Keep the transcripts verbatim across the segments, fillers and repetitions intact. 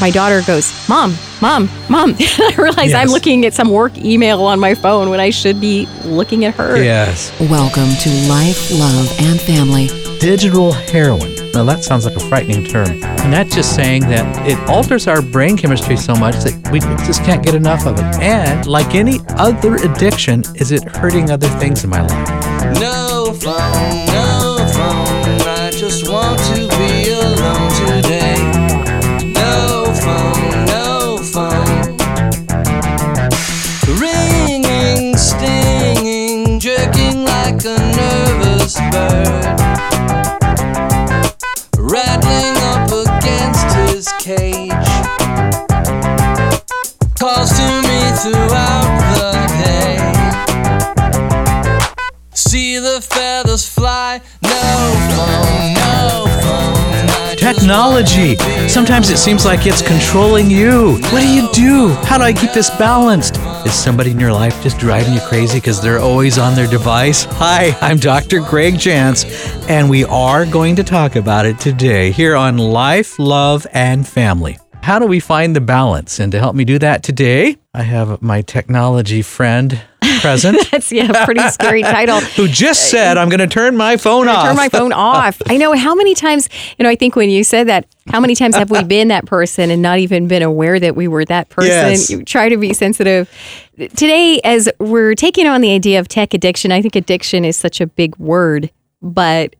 my daughter goes, Mom, Mom, Mom. I realize yes. I'm looking at some work email on my phone when I should be looking at her. Yes. Welcome to Life, Love, and Family. Digital heroin. Now that sounds like a frightening term. And that's just saying that it alters our brain chemistry so much that we just can't get enough of it. And like any other addiction, is it hurting other things in my life? No phone, no phone, I just want to be alone today. No phone, no phone. Ringing, stinging, jerking like a nervous bird. Rattling up against his cage, calls to me throughout the day. See the feathers fly, no phone, no phone. Technology. Sometimes it seems like it's controlling you. What do you do? How do I keep this balanced? Is somebody in your life just driving you crazy because they're always on their device? Hi, I'm Doctor Greg Jantz, and we are going to talk about it today here on Life, Love, and Family. How do we find the balance? And to help me do that today, I have my technology friend present. That's yeah, pretty scary title. Who just said, I'm going to turn my phone off. Turn my phone off. I know how many times, you know, I think when you said that, how many times have we been that person and not even been aware that we were that person? Yes. You try to be sensitive. Today, as we're taking on the idea of tech addiction, I think addiction is such a big word, but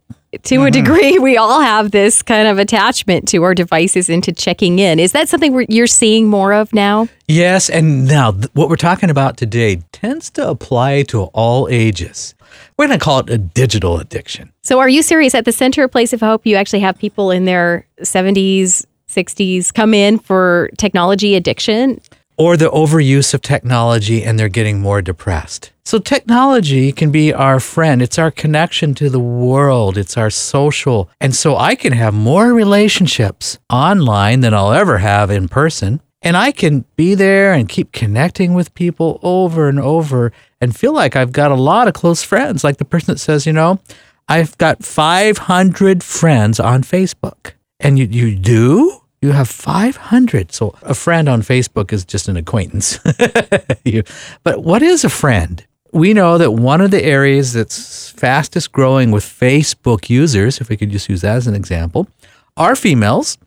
to mm-hmm. a degree, we all have this kind of attachment to our devices and to checking in. Is that something we're, you're seeing more of now? Yes, and now th- what we're talking about today tends to apply to all ages. We're going to call it a digital addiction. So are you serious? At the Center, Place of Hope, you actually have people in their seventies, sixties come in for technology addiction? Or the overuse of technology and they're getting more depressed. So technology can be our friend. It's our connection to the world. It's our social. And so I can have more relationships online than I'll ever have in person. And I can be there and keep connecting with people over and over and feel like I've got a lot of close friends. Like the person that says, you know, I've got five hundred friends on Facebook. And you, you do? You have five hundred. So a friend on Facebook is just an acquaintance. you, but what is a friend? We know that one of the areas that's fastest growing with Facebook users, if we could just use that as an example, are females,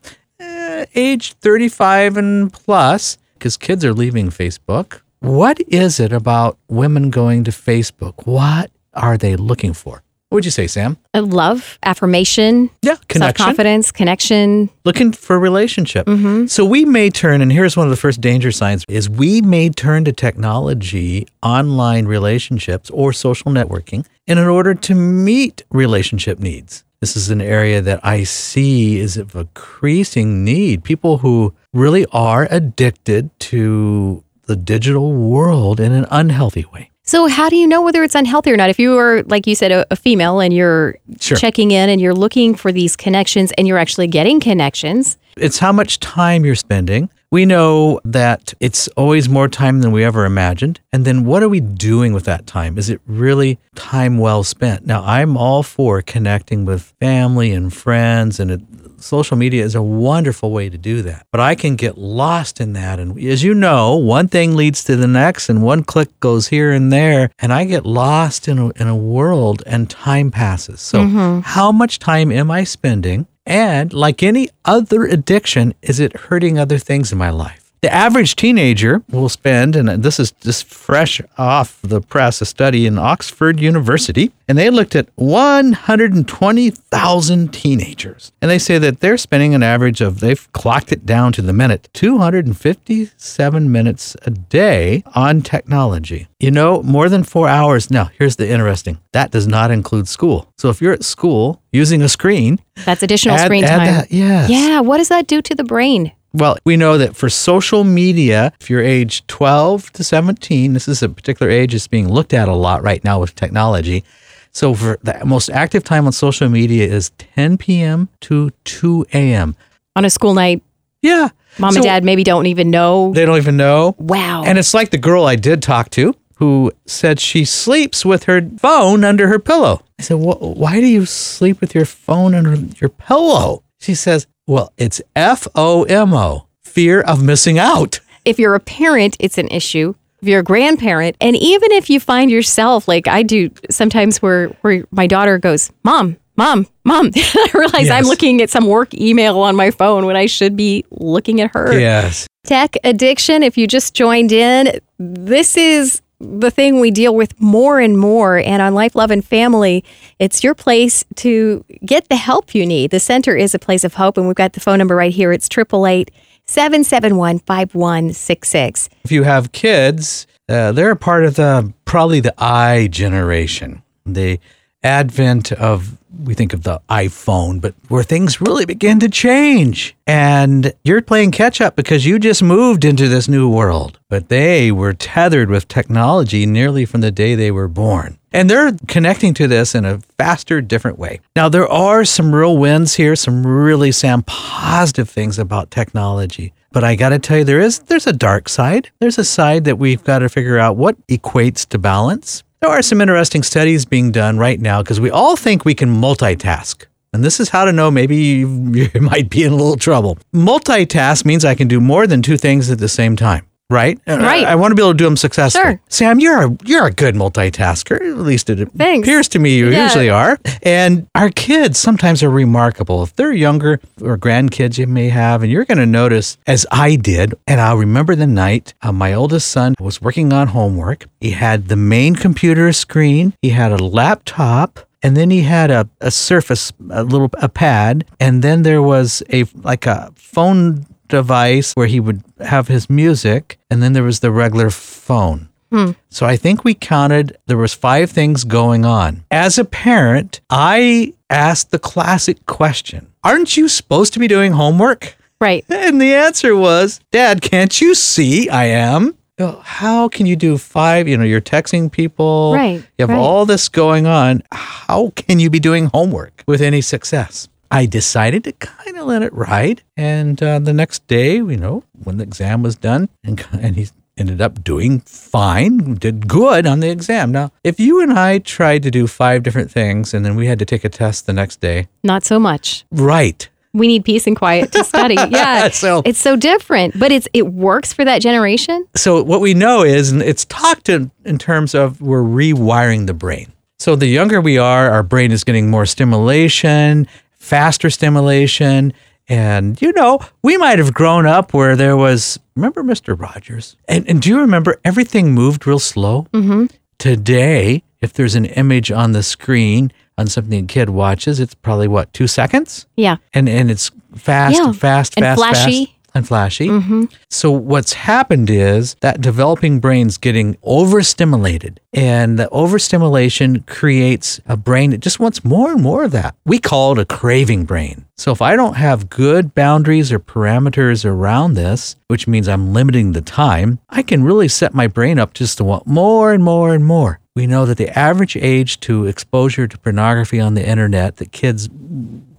eh, age thirty-five and plus, because kids are leaving Facebook. What is it about women going to Facebook? What are they looking for? What would you say, Sam? I love, affirmation, yeah, connection. Self-confidence, connection. Looking for a relationship. Mm-hmm. So we may turn, and here's one of the first danger signs, is we may turn to technology, online relationships, or social networking in order to meet relationship needs. This is an area that I see is of increasing need. People who really are addicted to the digital world in an unhealthy way. So how do you know whether it's unhealthy or not? If you are, like you said, a, a female and you're sure. checking in and you're looking for these connections and you're actually getting connections. It's how much time you're spending. We know that it's always more time than we ever imagined. And then what are we doing with that time? Is it really time well spent? Now, I'm all for connecting with family and friends, and it, social media is a wonderful way to do that. But I can get lost in that. And as you know, one thing leads to the next and one click goes here and there. And I get lost in a, in a world and time passes. So mm-hmm. how much time am I spending? And like any other addiction, is it hurting other things in my life? The average teenager will spend, and this is just fresh off the press, a study in Oxford University, and they looked at one hundred twenty thousand teenagers. And they say that they're spending an average of, they've clocked it down to the minute, two hundred fifty-seven minutes a day on technology. You know, more than four hours. Now, here's the interesting. That does not include school. So if you're at school using a screen. That's additional add, screen add time. That, yes. Yeah. What does that do to the brain? Well, we know that for social media, if you're age twelve to seventeen, this is a particular age that's being looked at a lot right now with technology. So for the most active time on social media is ten p.m. to two a.m. On a school night? Yeah. Mom so and dad maybe don't even know. They don't even know. Wow. And it's like the girl I did talk to who said she sleeps with her phone under her pillow. I said, well, why do you sleep with your phone under your pillow? She says, well, it's F O M O, fear of missing out. If you're a parent, it's an issue. If you're a grandparent, and even if you find yourself, like I do sometimes, where, where my daughter goes, Mom, Mom, Mom. I realize yes. I'm looking at some work email on my phone when I should be looking at her. Yes. Tech addiction, if you just joined in, this is the thing we deal with more and more. And on Life, Love, and Family, it's your place to get the help you need. The center is a place of hope, and we've got the phone number right here. It's eight eight eight, seven seven one, five one six six. If you have kids, uh, they're part of the probably the I generation. The advent of, we think of the iPhone, but where things really begin to change. And you're playing catch up because you just moved into this new world. But they were tethered with technology nearly from the day they were born. And they're connecting to this in a faster, different way. Now, there are some real wins here, some really sound positive things about technology. But I got to tell you, there is, there's a dark side. There's a side that we've got to figure out what equates to balance. There are some interesting studies being done right now because we all think we can multitask. And this is how to know maybe you, you might be in a little trouble. Multitask means I can do more than two things at the same time, right? Right. I, I want to be able to do them successfully. Sure. Sam, you're a, you're a good multitasker. At least it Thanks. appears to me you yeah. usually are. And our kids sometimes are remarkable. If they're younger or grandkids you may have, and you're going to notice, as I did, and I'll remember the night uh, my oldest son was working on homework. He had the main computer screen. He had a laptop, and then he had a, a Surface, a little a pad, and then there was a like a phone device where he would have his music, and then there was the regular phone. Hmm. So I think we counted there was five things going on. As a parent, I asked the classic question: "Aren't you supposed to be doing homework?" Right. And the answer was, "Dad, can't you see I am?" How can you do five, you know, you're texting people, right, you have right. all this going on. How can you be doing homework with any success? I decided to kind of let it ride. And uh, the next day, you know, when the exam was done, and, and he ended up doing fine, did good on the exam. Now, if you and I tried to do five different things and then we had to take a test the next day. Not so much. Right. We need peace and quiet to study. Yeah, so, it's so different, but it's it works for that generation. So what we know is, and it's talked in, in terms of we're rewiring the brain. So the younger we are, our brain is getting more stimulation, faster stimulation. And, you know, we might have grown up where there was, remember Mister Rogers? And, and do you remember everything moved real slow? Mm-hmm. Today, if there's an image on the screen on something a kid watches, it's probably, what, two seconds? Yeah. And and it's fast, yeah. fast, fast, and flashy. fast. And flashy. Mm-hmm. So what's happened is that developing brain's getting overstimulated. And the overstimulation creates a brain that just wants more and more of that. We call it a craving brain. So if I don't have good boundaries or parameters around this, which means I'm limiting the time, I can really set my brain up just to want more and more and more. We know that the average age to exposure to pornography on the internet that kids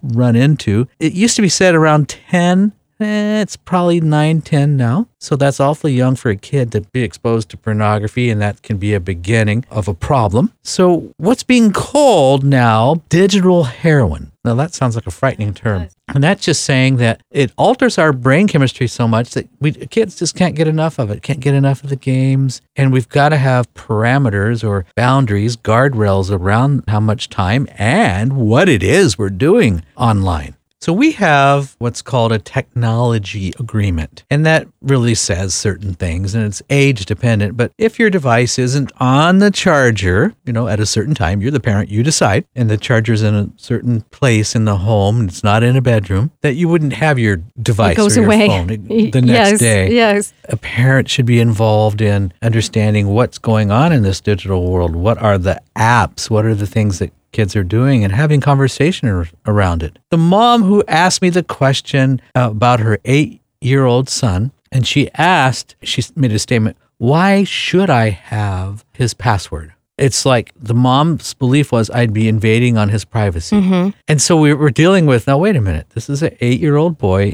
run into, it used to be said around ten. Eh, it's probably nine, ten now. So that's awfully young for a kid to be exposed to pornography, and that can be a beginning of a problem. So what's being called now digital heroin. Now that sounds like a frightening term. And that's just saying that it alters our brain chemistry so much that we kids just can't get enough of it, can't get enough of the games. And we've got to have parameters or boundaries, guardrails around how much time and what it is we're doing online. So we have what's called a technology agreement, and that really says certain things, and it's age dependent. But if your device isn't on the charger, you know, at a certain time, you're the parent, you decide, and the charger's in a certain place in the home, and it's not in a bedroom, that you wouldn't have your device it goes or your away. phone the next yes, day. Yes. A parent should be involved in understanding what's going on in this digital world. What are the apps? What are the things that kids are doing, and having conversation around it. The mom who asked me the question about her eight-year-old son, and she asked, she made a statement, why should I have his password? It's like the mom's belief was I'd be invading on his privacy. Mm-hmm. And so we were dealing with, now wait a minute, this is an eight-year-old boy,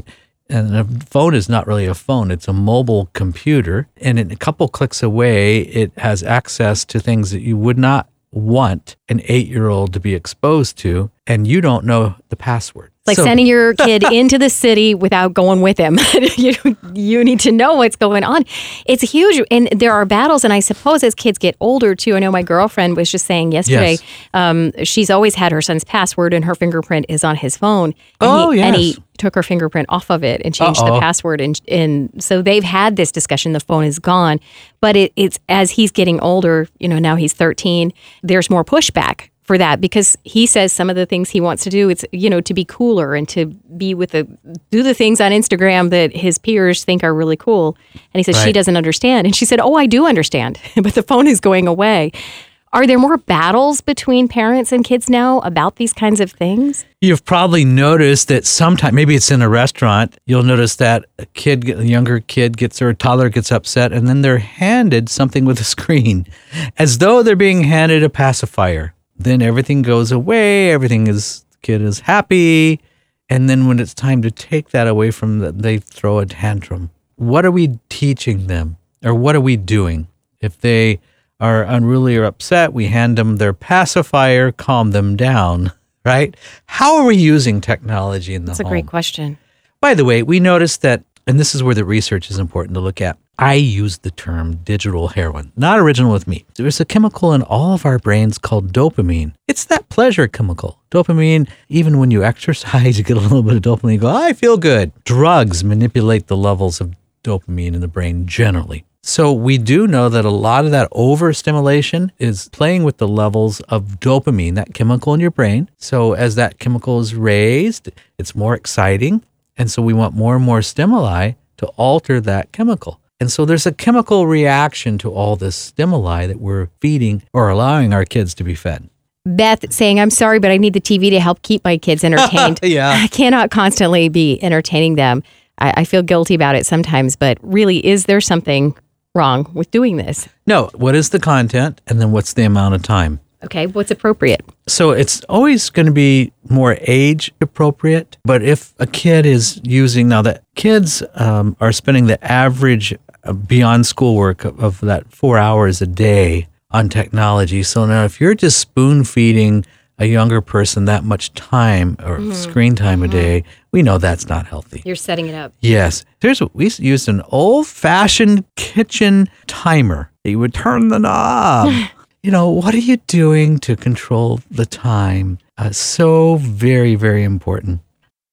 and a phone is not really a phone. It's a mobile computer, and in a couple clicks away, it has access to things that you would not want an eight-year-old to be exposed to, and you don't know the password. like so. Sending your kid into the city without going with him. you, you need to know what's going on. It's huge. And there are battles. And I suppose as kids get older, too, I know my girlfriend was just saying yesterday, yes. um, she's always had her son's password and her fingerprint is on his phone. And oh, he, yes. And he took her fingerprint off of it and changed Uh-oh. the password. And, and so they've had this discussion. The phone is gone. But it, it's as he's getting older, you know, now he's thirteen, there's more pushback for that, because he says some of the things he wants to do, it's, you know, to be cooler and to be with the, do the things on Instagram that his peers think are really cool. And he says, right. She doesn't understand. And she said, oh, I do understand, but the phone is going away. Are there more battles between parents and kids now about these kinds of things? You've probably noticed that sometimes, maybe it's in a restaurant, you'll notice that a kid, a younger kid gets, or a toddler gets upset, and then they're handed something with a screen, as though they're being handed a pacifier. Then everything goes away, everything is, the kid is happy, and then when it's time to take that away from them, they throw a tantrum. What are we teaching them, or what are we doing? If they are unruly or upset, we hand them their pacifier, calm them down, right? How are we using technology in the home? That's a great question. By the way, we noticed that, and this is where the research is important to look at, I use the term digital heroin. Not original with me. There's a chemical in all of our brains called dopamine. It's that pleasure chemical. Dopamine, even when you exercise, you get a little bit of dopamine, you go, I feel good. Drugs manipulate the levels of dopamine in the brain generally. So we do know that a lot of that overstimulation is playing with the levels of dopamine, that chemical in your brain. So as that chemical is raised, it's more exciting. And so we want more and more stimuli to alter that chemical. And so there's a chemical reaction to all this stimuli that we're feeding or allowing our kids to be fed. Beth saying, I'm sorry, but I need the T V to help keep my kids entertained. yeah. I cannot constantly be entertaining them. I, I feel guilty about it sometimes, but really, is there something wrong with doing this? No. What is the content? And then what's the amount of time? Okay. What's appropriate? So it's always going to be more age appropriate. But if a kid is using, now that kids um, are spending the average beyond schoolwork of, of that four hours a day on technology. So now if you're just spoon feeding a younger person that much time or mm-hmm. screen time mm-hmm. a day, we know that's not healthy. You're setting it up. Yes. Here's what we used, an old-fashioned kitchen timer. You would turn the knob. You know, what are you doing to control the time? Uh, so very, very important.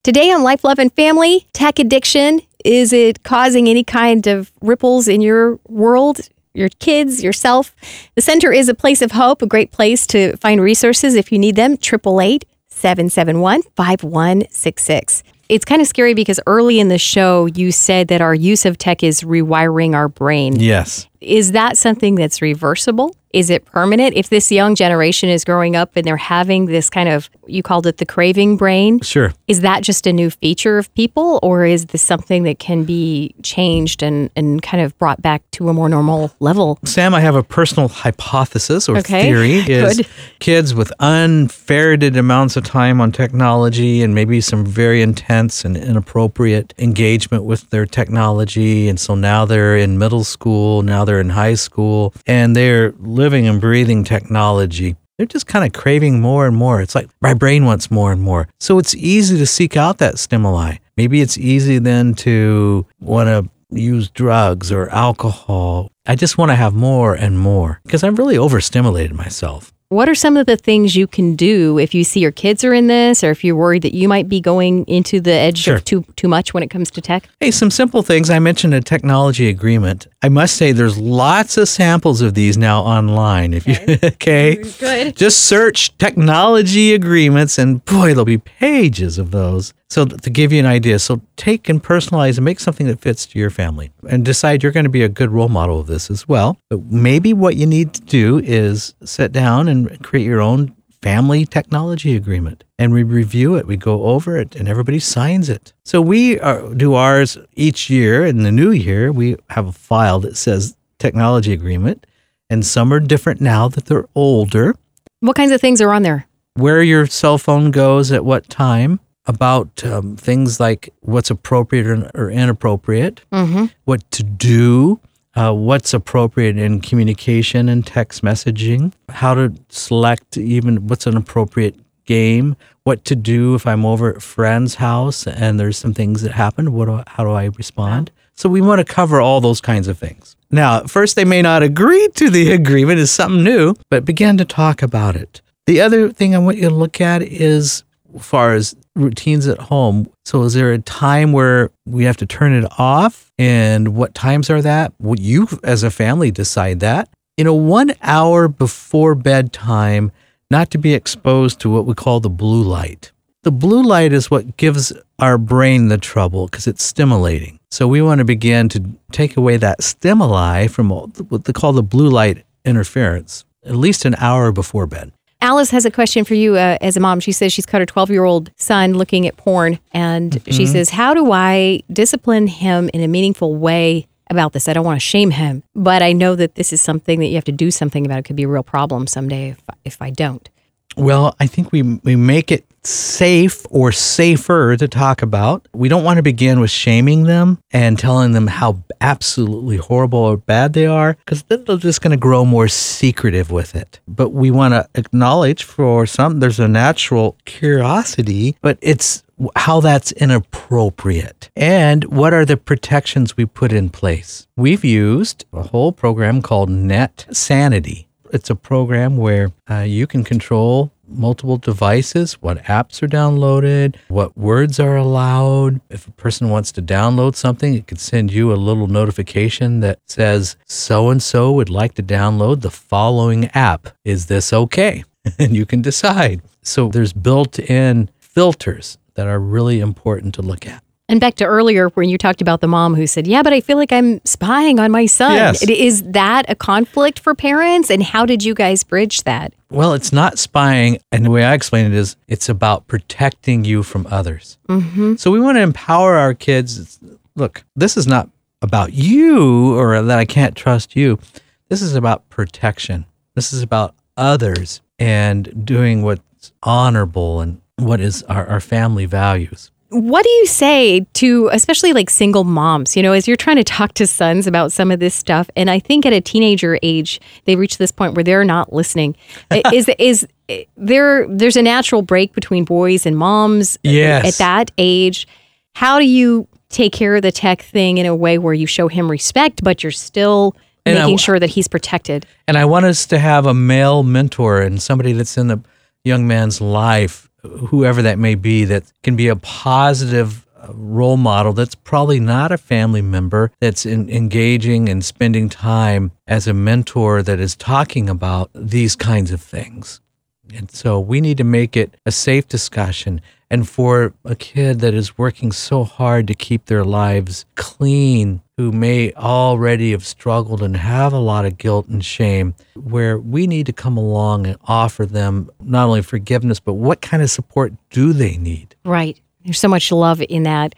Today on Life, Love, and Family, tech addiction. Is it causing any kind of ripples in your world, your kids, yourself? The center is a place of hope, a great place to find resources if you need them. eight eight eight, seven seven one, five one six six. It's kind of scary because early in the show, you said that our use of tech is rewiring our brain. Yes. Is that something that's reversible? Is it permanent? If this young generation is growing up and they're having this kind of, you called it the craving brain. Sure. Is that just a new feature of people, or is this something that can be changed and, and kind of brought back to a more normal level? Sam, I have a personal hypothesis or okay. theory is Good. Kids with unfettered amounts of time on technology and maybe some very intense and inappropriate engagement with their technology. And so now they're in middle school, now they're in high school, and they're living and breathing technology. They're just kind of craving more and more. It's like my brain wants more and more. So it's easy to seek out that stimuli. Maybe it's easy then to want to use drugs or alcohol. I just want to have more and more because I've really overstimulated myself. What are some of the things you can do if you see your kids are in this, or if you're worried that you might be going into the edge sure. of too too much when it comes to tech? Hey, some simple things. I mentioned a technology agreement. I must say there's lots of samples of these now online. If okay. you okay, good. Just search technology agreements, and boy, there'll be pages of those. So to give you an idea, so take and personalize and make something that fits to your family and decide you're going to be a good role model of this as well. But maybe what you need to do is sit down and create your own family technology agreement, and we review it. We go over it and everybody signs it. So we are, do ours each year. In the new year, we have a file that says technology agreement, and some are different now that they're older. What kinds of things are on there? Where your cell phone goes at what time. About um, things like what's appropriate or, or inappropriate, mm-hmm. what to do, uh, what's appropriate in communication and text messaging, how to select even what's an appropriate game, what to do if I'm over at friend's house and there's some things that happen, what do I, how do I respond? So we want to cover all those kinds of things. Now, at first they may not agree to the agreement, it's something new, but begin to talk about it. The other thing I want you to look at is, as far as routines at home, so is there a time where we have to turn it off? And what times are that? Would you, as a family, decide that? You know, one hour before bedtime, not to be exposed to what we call the blue light. The blue light is what gives our brain the trouble because it's stimulating. So we want to begin to take away that stimuli from what they call the blue light interference, at least an hour before bed. Alice has a question for you uh, as a mom. She says she's caught her twelve-year-old son looking at porn, and mm-hmm. she says, how do I discipline him in a meaningful way about this? I don't want to shame him, but I know that this is something that you have to do something about. It could be a real problem someday if, if I don't. Well, I think we we make it safe or safer to talk about. We don't want to begin with shaming them and telling them how absolutely horrible or bad they are, because then they're just going to grow more secretive with it. But we want to acknowledge for some, there's a natural curiosity, but it's how that's inappropriate. And what are the protections we put in place? We've used a whole program called Net Sanity. It's a program where uh, you can control multiple devices, what apps are downloaded, what words are allowed. If a person wants to download something, it could send you a little notification that says, so-and-so would like to download the following app. Is this okay? And you can decide. So there's built-in filters that are really important to look at. And back to earlier when you talked about the mom who said, yeah, but I feel like I'm spying on my son. Yes. Is that a conflict for parents? And how did you guys bridge that? Well, it's not spying. And the way I explain it is it's about protecting you from others. Mm-hmm. So we want to empower our kids. Look, this is not about you or that I can't trust you. This is about protection. This is about others and doing what's honorable and what is our, our family values. What do you say to, especially like single moms, you know, as you're trying to talk to sons about some of this stuff? And I think at a teenager age, they reach this point where they're not listening. is is there, there's a natural break between boys and moms yes. at that age. How do you take care of the tech thing in a way where you show him respect, but you're still and making I, sure that he's protected? And I want us to have a male mentor and somebody that's in the young man's life, whoever that may be, that can be a positive role model that's probably not a family member, that's in, engaging and spending time as a mentor that is talking about these kinds of things. And so we need to make it a safe discussion. And for a kid that is working so hard to keep their lives clean, who may already have struggled and have a lot of guilt and shame, where we need to come along and offer them not only forgiveness, but what kind of support do they need? Right. There's so much love in that.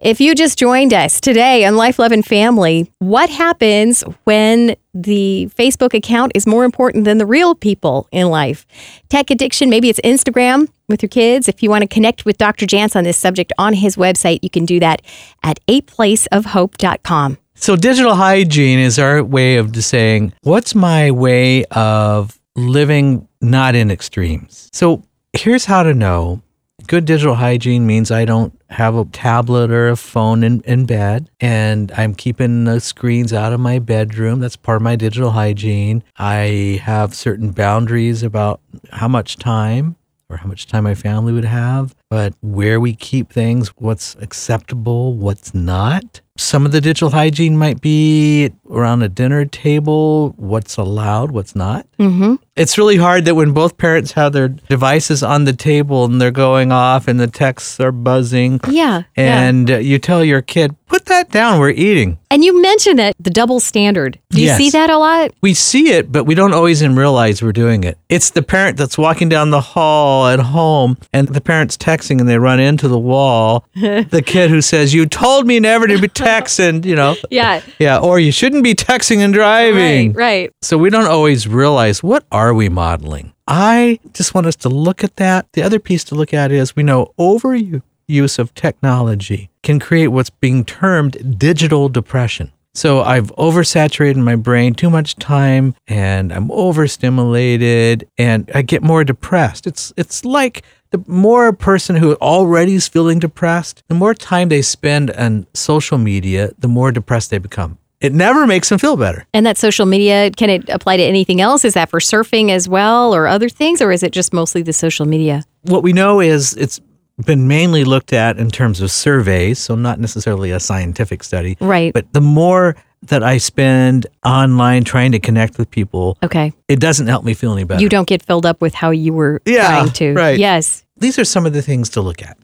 If you just joined us today on Life, Love, and Family, what happens when the Facebook account is more important than the real people in life? Tech addiction, maybe it's Instagram with your kids. If you want to connect with Doctor Jantz on this subject on his website, you can do that at a place of hope dot com. So digital hygiene is our way of saying, what's my way of living not in extremes? So here's how to know. Good digital hygiene means I don't have a tablet or a phone in, in bed, and I'm keeping the screens out of my bedroom. That's part of my digital hygiene. I have certain boundaries about how much time or how much time my family would have, but where we keep things, what's acceptable, what's not. Some of the digital hygiene might be around a dinner table, what's allowed, what's not. Mm-hmm. It's really hard that when both parents have their devices on the table and they're going off and the texts are buzzing. Yeah. And yeah. you tell your kid, put that down, we're eating. And you mentioned that, the double standard. Do you yes. see that a lot? We see it, but we don't always realize we're doing it. It's the parent that's walking down the hall at home and the parent's texting and they run into the wall. The kid who says, you told me never to be t- text and, you know, yeah, yeah, or you shouldn't be texting and driving. Right, right. So we don't always realize, what are we modeling? I just want us to look at that. The other piece to look at is, we know overuse of technology can create what's being termed digital depression. So I've oversaturated my brain too much time, and I'm overstimulated, and I get more depressed. It's it's like the more a person who already is feeling depressed, the more time they spend on social media, the more depressed they become. It never makes them feel better. And that social media, can it apply to anything else? Is that for surfing as well or other things, or is it just mostly the social media? What we know is it's been mainly looked at in terms of surveys, so not necessarily a scientific study. Right. But the more that I spend online trying to connect with people, okay, it doesn't help me feel any better. You don't get filled up with how you were yeah, trying to. Right. Yes. These are some of the things to look at.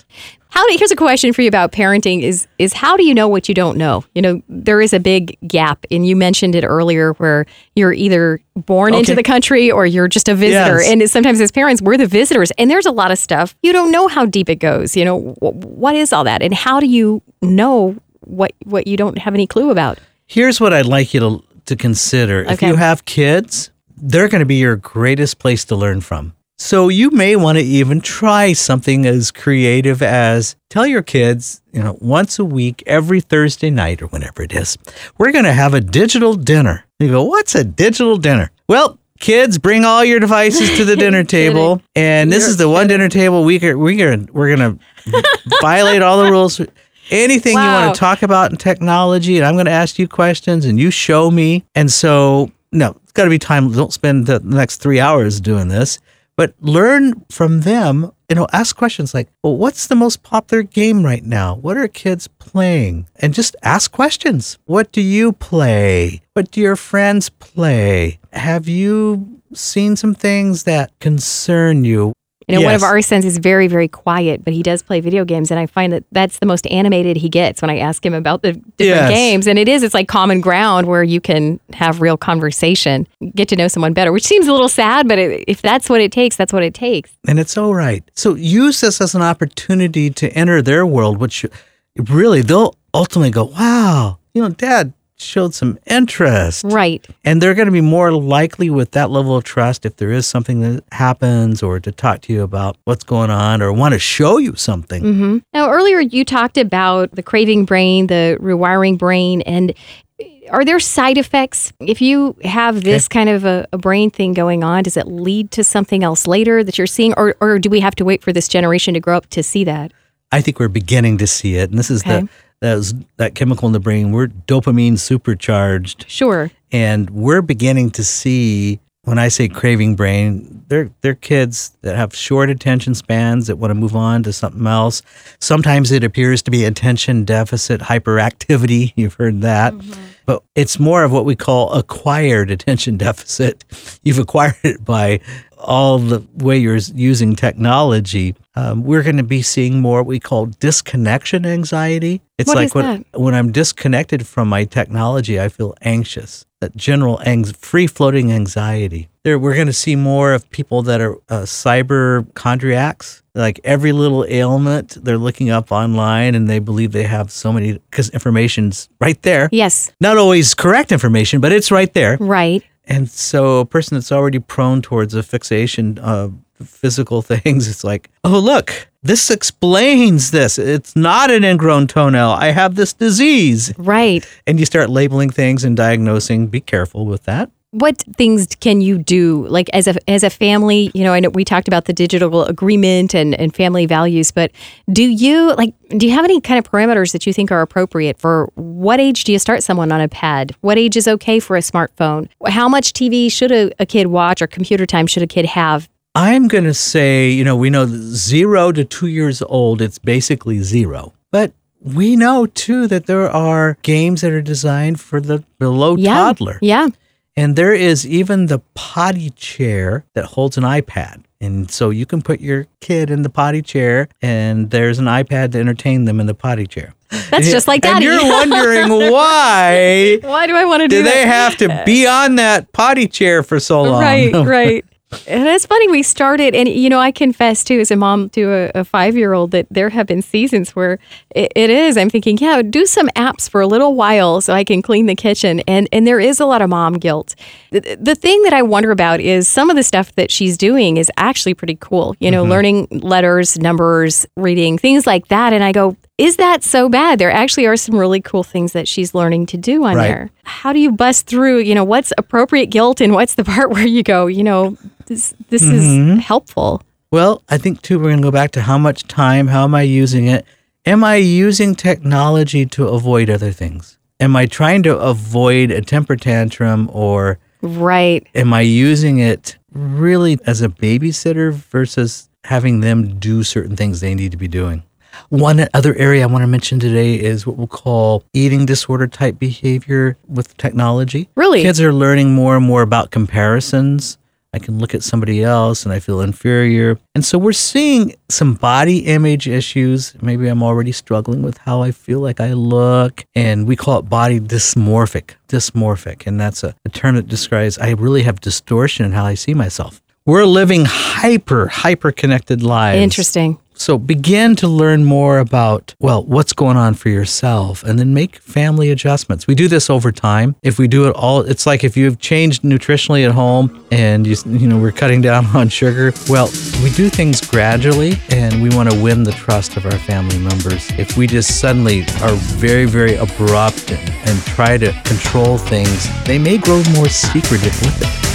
How do, here's a question for you about parenting is, is how do you know what you don't know? You know, there is a big gap, and you mentioned it earlier, where you're either born okay. into the country or you're just a visitor. Yes. And sometimes as parents, we're the visitors, and there's a lot of stuff. You don't know how deep it goes. You know, what is all that? And how do you know what, what you don't have any clue about? Here's what I'd like you to, to consider. Okay. If you have kids, they're going to be your greatest place to learn from. So you may want to even try something as creative as tell your kids, you know, once a week, every Thursday night or whenever it is, we're going to have a digital dinner. You go, what's a digital dinner? Well, kids, bring all your devices to the dinner table. And this You're is the one dinner table we are, we are, we're going to violate all the rules. Anything wow. you want to talk about in technology, and I'm going to ask you questions and you show me. And so, no, it's got to be time. Don't spend the next three hours doing this. But learn from them, you know, ask questions like, well, what's the most popular game right now? What are kids playing? And just ask questions. What do you play? What do your friends play? Have you seen some things that concern you? You know, yes. One of our sons is very, very quiet, but he does play video games. And I find that that's the most animated he gets when I ask him about the different yes. games. And it is, it's like common ground where you can have real conversation, get to know someone better, which seems a little sad, but it, if that's what it takes, that's what it takes. And it's all right. So use this as an opportunity to enter their world, which really they'll ultimately go, wow, you know, Dad showed some interest. Right. And they're going to be more likely with that level of trust if there is something that happens, or to talk to you about what's going on, or want to show you something. Mm-hmm. Now, earlier you talked about the craving brain, the rewiring brain, and are there side effects? If you have this okay. kind of a, a brain thing going on, does it lead to something else later that you're seeing, or, or do we have to wait for this generation to grow up to see that? I think we're beginning to see it, and this is okay. the That, was, that chemical in the brain, we're dopamine supercharged. Sure. And we're beginning to see, when I say craving brain, they're, they're kids that have short attention spans that want to move on to something else. Sometimes it appears to be attention deficit hyperactivity. You've heard that. Mm-hmm. But it's more of what we call acquired attention deficit. You've acquired it by all the way you're using technology. Um, we're going to be seeing more what we call disconnection anxiety. It's what like when, when I'm disconnected from my technology, I feel anxious, that general ang- free-floating anxiety. There, we're going to see more of people that are uh, cyberchondriacs. Like every little ailment, they're looking up online, and they believe they have so many, because information's right there. Yes. Not always correct information, but it's right there. Right. And so a person that's already prone towards a fixation of physical things, it's like, oh, look, this explains this. It's not an ingrown toenail. I have this disease. Right. And you start labeling things and diagnosing. Be careful with that. What things can you do, like as a as a family? You know, I know we talked about the digital agreement and, and family values, but do you like do you have any kind of parameters that you think are appropriate for what age do you start someone on a pad? What age is okay for a smartphone? How much T V should a, a kid watch, or computer time should a kid have? I'm going to say, you know, we know zero to two years old, it's basically zero, but we know too that there are games that are designed for the below yeah, toddler. Yeah. And there is even the potty chair that holds an iPad. And so you can put your kid in the potty chair, and there's an iPad to entertain them in the potty chair. That's and, just like Daddy. And you're wondering why. Why do I want to do, do that? Do they have to be on that potty chair for so long? Right, right. And it's funny, we started, and you know, I confess too, as a mom to a, a five-year-old, that there have been seasons where it, it is, I'm thinking, yeah, do some apps for a little while so I can clean the kitchen. And, and there is a lot of mom guilt. The, the thing that I wonder about is some of the stuff that she's doing is actually pretty cool. You know, mm-hmm. learning letters, numbers, reading, things like that. And I go, is that so bad? There actually are some really cool things that she's learning to do on right. there. How do you bust through, you know, what's appropriate guilt and what's the part where you go, you know, this this mm-hmm. is helpful? Well, I think, too, we're going to go back to how much time, how am I using it? Am I using technology to avoid other things? Am I trying to avoid a temper tantrum or right? Am I using it really as a babysitter versus having them do certain things they need to be doing? One other area I want to mention today is what we'll call eating disorder type behavior with technology. Really? Kids are learning more and more about comparisons. I can look at somebody else and I feel inferior. And so we're seeing some body image issues. Maybe I'm already struggling with how I feel like I look. And we call it body dysmorphic, dysmorphic. And that's a, a term that describes I really have distortion in how I see myself. We're living hyper, hyper connected lives. Interesting. So begin to learn more about, well, what's going on for yourself and then make family adjustments. We do this over time. If we do it all, it's like if you've changed nutritionally at home and, you, you know, we're cutting down on sugar. Well, we do things gradually and we want to win the trust of our family members. If we just suddenly are very, very abrupt and, and try to control things, they may grow more secretive with it.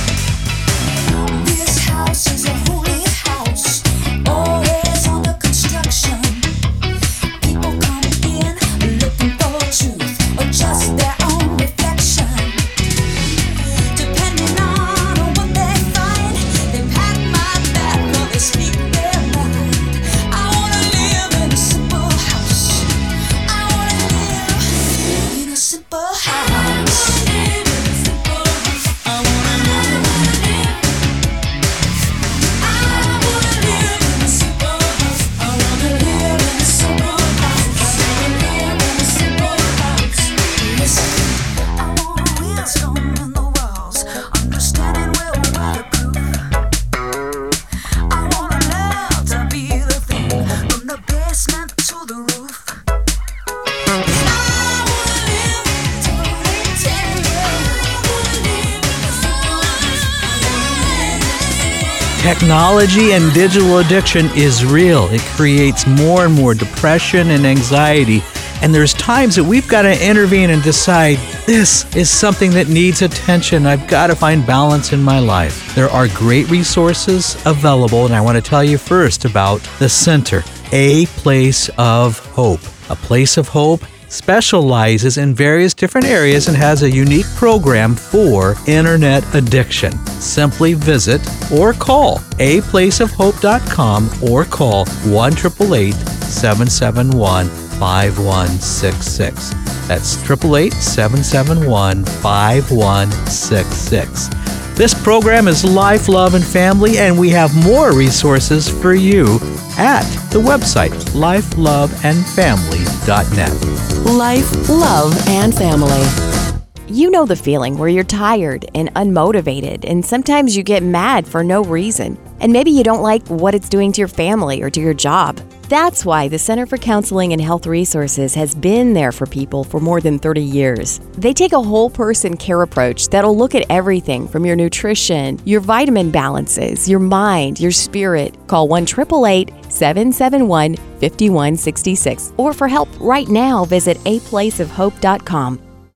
Technology and digital addiction is real. It creates more and more depression and anxiety. And there's times that we've got to intervene and decide, this is something that needs attention. I've got to find balance in my life. There are great resources available, and I want to tell you first about the center, A Place of Hope. A Place of Hope specializes in various different areas and has a unique program for internet addiction. Simply visit or call a place of hope dot com or call one eight eight eight, seven seven one, five one six six. That's eight eight eight, seven seven one, five one six six. This program is Life, Love, and Family, and we have more resources for you at the website, life love and family dot net. Life, Love, and Family. You know the feeling where you're tired and unmotivated, and sometimes you get mad for no reason. And maybe you don't like what it's doing to your family or to your job. That's why the Center for Counseling and Health Resources has been there for people for more than thirty years. They take a whole-person care approach that'll look at everything from your nutrition, your vitamin balances, your mind, your spirit. Call one eight eight eight, seven seven one, five one six six. Or for help right now, visit a place of hope dot com.